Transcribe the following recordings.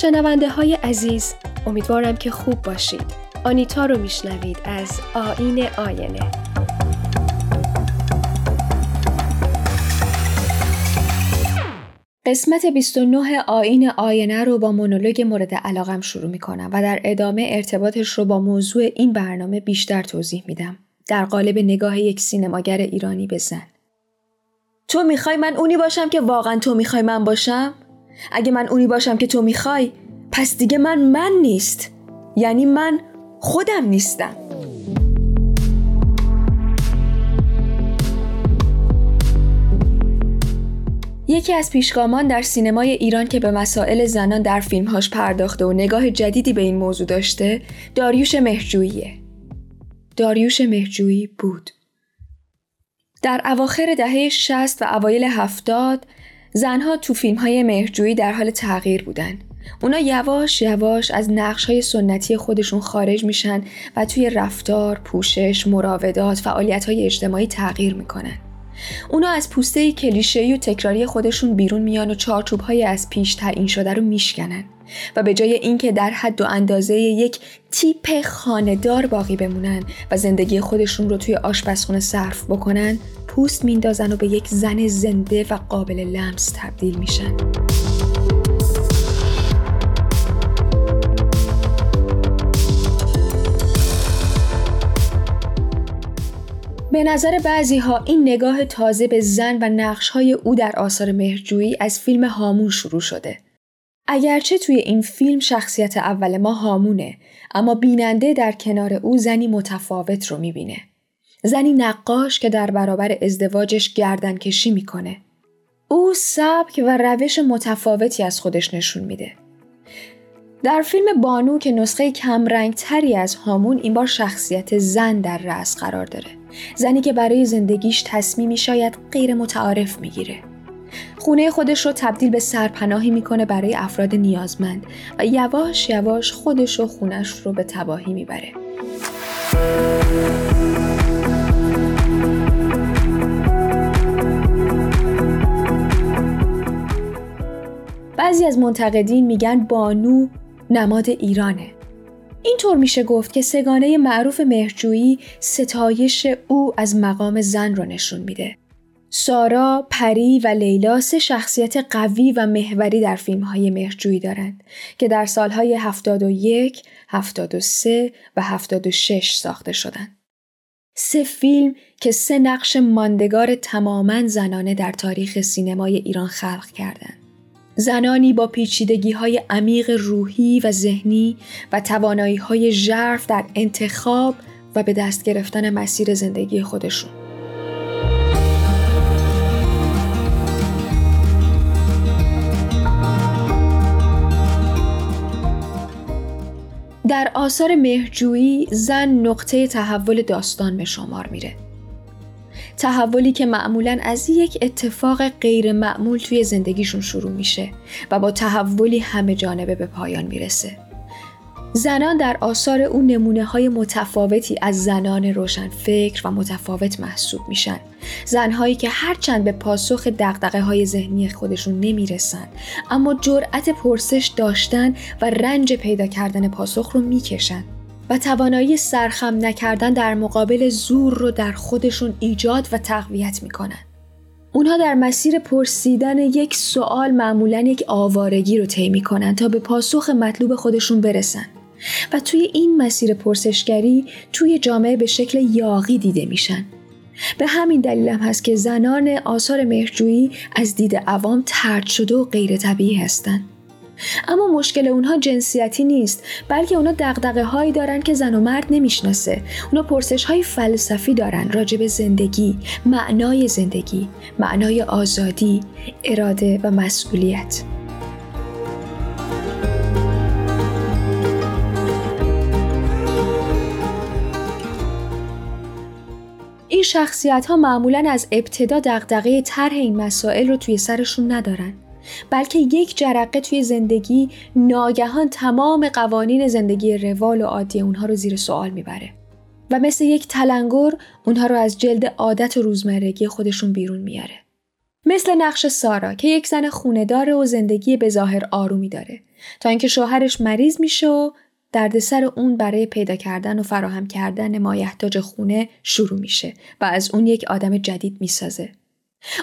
شنونده های عزیز، امیدوارم که خوب باشید. آنیتا رو میشنوید از آئین آینه. قسمت 29 آئین آینه رو با مونولوگ مورد علاقم شروع میکنم و در ادامه ارتباطش رو با موضوع این برنامه بیشتر توضیح میدم. در قالب نگاه یک سینماگر ایرانی به زن. تو میخوای من اونی باشم که واقعا تو میخوای من باشم؟ اگه من اونی باشم که تو میخوای، پس دیگه من نیست. یعنی من خودم نیستم. یکی از پیشگامان در سینمای ایران که به مسائل زنان در فیلمهاش پرداخته و نگاه جدیدی به این موضوع داشته، داریوش مهرجوییه. داریوش مهرجویی بود. در اواخر دهه 60 و اوایل 70 زنها تو فیلمهای مهرجویی در حال تغییر بودن. اونا یواش یواش از نقش‌های سنتی خودشون خارج میشن و توی رفتار، پوشش، مراودات، فعالیت‌های اجتماعی تغییر میکنن. اونا از پوسته کلیشه‌ای و تکراری خودشون بیرون میان و چارچوب‌های از پیش تعیین شده رو میشکنن و به جای اینکه در حد و اندازه یک تیپ خانه‌دار باقی بمونن و زندگی خودشون رو توی آشپزخونه صرف بکنن، پوست میندازن و به یک زن زنده و قابل لمس تبدیل میشن. به نظر بعضی‌ها این نگاه تازه به زن و نقش‌های او در آثار مهرجویی از فیلم هامون شروع شده. اگرچه توی این فیلم شخصیت اول ما هامونه، اما بیننده در کنار او زنی متفاوت رو می‌بینه. زنی نقاش که در برابر ازدواجش گردنکشی می‌کنه. او سبک و روش متفاوتی از خودش نشون میده. در فیلم بانو که نسخه کمرنگتری از هامون، این بار شخصیت زن در رأس قرار داره. زنی که برای زندگیش تصمیمی شاید غیر متعارف میگیره. خونه خودش رو تبدیل به سرپناهی میکنه برای افراد نیازمند و یواش یواش خودش و خونش رو به تباهی میبره. بعضی از منتقدین میگن بانو نماد ایرانه. اینطور میشه گفت که سگانه معروف مهرجویی ستایش او از مقام زن رو نشون میده. سارا، پری و لیلا سه شخصیت قوی و محوری در فیلم‌های مهرجویی دارند که در سال‌های 71، 73 و 76 ساخته شدند. سه فیلم که سه نقش ماندگار تماماً زنانه در تاریخ سینمای ایران خلق کردند. زنانی با پیچیدگی‌های عمیق روحی و ذهنی و توانایی‌های ژرف در انتخاب و به دست گرفتن مسیر زندگی خودشون. در آثار مهرجویی زن نقطه تحول داستان به شمار میره. تحولی که معمولاً از یک اتفاق غیر معمول توی زندگیشون شروع میشه و با تحولی همه جانبه به پایان میرسه. زنان در آثار او نمونه‌های متفاوتی از زنان روشنفکر و متفاوت محسوب میشن. زنهایی که هرچند به پاسخ دغدغه‌های ذهنی خودشون نمیرسن، اما جرأت پرسش داشتن و رنج پیدا کردن پاسخ رو میکشن و توانایی سرخم نکردن در مقابل زور رو در خودشون ایجاد و تقویت میکنن. اونها در مسیر پرسیدن یک سوال معمولاً یک آوارگی رو طی میکنن تا به پاسخ مطلوب خودشون برسن و توی این مسیر پرسشگری توی جامعه به شکل یاغی دیده میشن. به همین دلیل هم هست که زنان آثار مهرجویی از دید عوام طرد شده و غیر طبیعی هستن. اما مشکل اونها جنسیتی نیست، بلکه اونا دغدغه‌هایی دارن که زن و مرد نمیشناسه. اونا پرسش‌های فلسفی دارن راجع به زندگی، معنای زندگی، معنای آزادی، اراده و مسئولیت. این شخصیت‌ها معمولاً از ابتدا دغدغه طرح این مسائل رو توی سرشون ندارن، بلکه یک جرقه توی زندگی ناگهان تمام قوانین زندگی روال و عادی اونها رو زیر سوال میبره و مثل یک تلنگر اونها رو از جلد عادت و روزمرگی خودشون بیرون میاره. مثل نقش سارا که یک زن خونه‌داره و زندگی به ظاهر آرومی داره تا اینکه شوهرش مریض میشه و دردسر اون برای پیدا کردن و فراهم کردن مایحتاج خونه شروع میشه و از اون یک آدم جدید میسازه.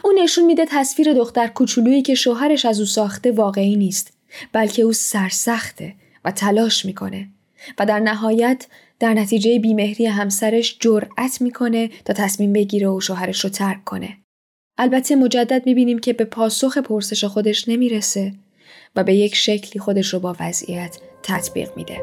اون نشون میده تصویر دختر کوچولویی که شوهرش از او ساخته واقعی نیست، بلکه او سرسخته و تلاش میکنه و در نهایت در نتیجه بیمهری همسرش جرأت میکنه تا تصمیم بگیره و شوهرش رو ترک کنه. البته مجدد میبینیم که به پاسخ پرسش خودش نمیرسه و به یک شکلی خودش رو با وضعیت تطبیق میده.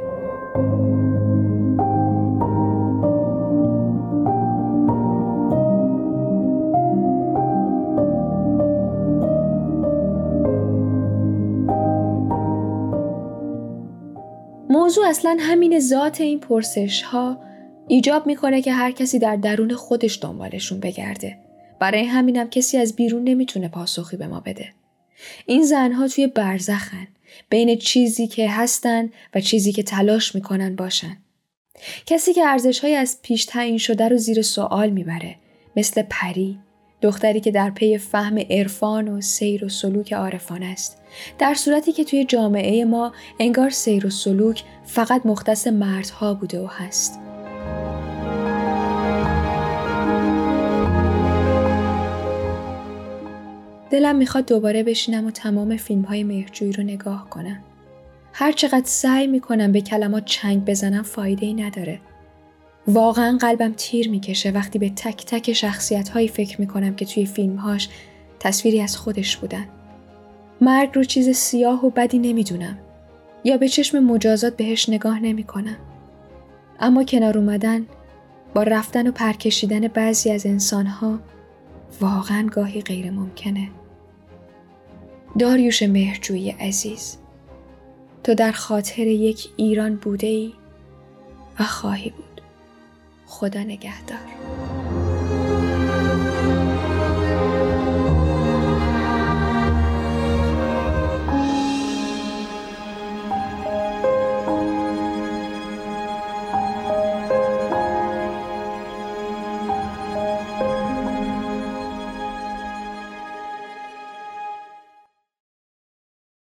موضوع اصلا همین ذات این پرسش ها ایجاب میکنه که هر کسی در درون خودش دنبالشون بگرده. برای همینم کسی از بیرون نمیتونه پاسخی به ما بده. این زنها توی برزخن، بین چیزی که هستن و چیزی که تلاش میکنن باشن. کسی که ارزش‌های از پیش تعیین شده رو زیر سوال میبره، مثل پری، دختری که در پی فهم عرفان و سیر و سلوک عارفان است، در صورتی که توی جامعه ما انگار سیر و سلوک فقط مختص مردها بوده و هست. دلم میخواد دوباره بشینم و تمام فیلم‌های مهرجویی رو نگاه کنم. هر چقدر سعی میکنم به کلمات چنگ بزنم فایده‌ای نداره. واقعا قلبم تیر میکشه وقتی به تک تک شخصیت‌هایی فکر میکنم که توی فیلم‌هاش تصویری از خودش بودن. مرگ رو چیز سیاه و بدی نمیدونم یا به چشم مجازات بهش نگاه نمیکنم. اما کنار اومدن با رفتن و پرکشیدن بعضی از انسان‌ها واقعا گاهی غیر ممکنه. داریوش مهرجویی عزیز، تو در خاطر یک ایران بوده ای و خواهی بود. خدا نگهدار.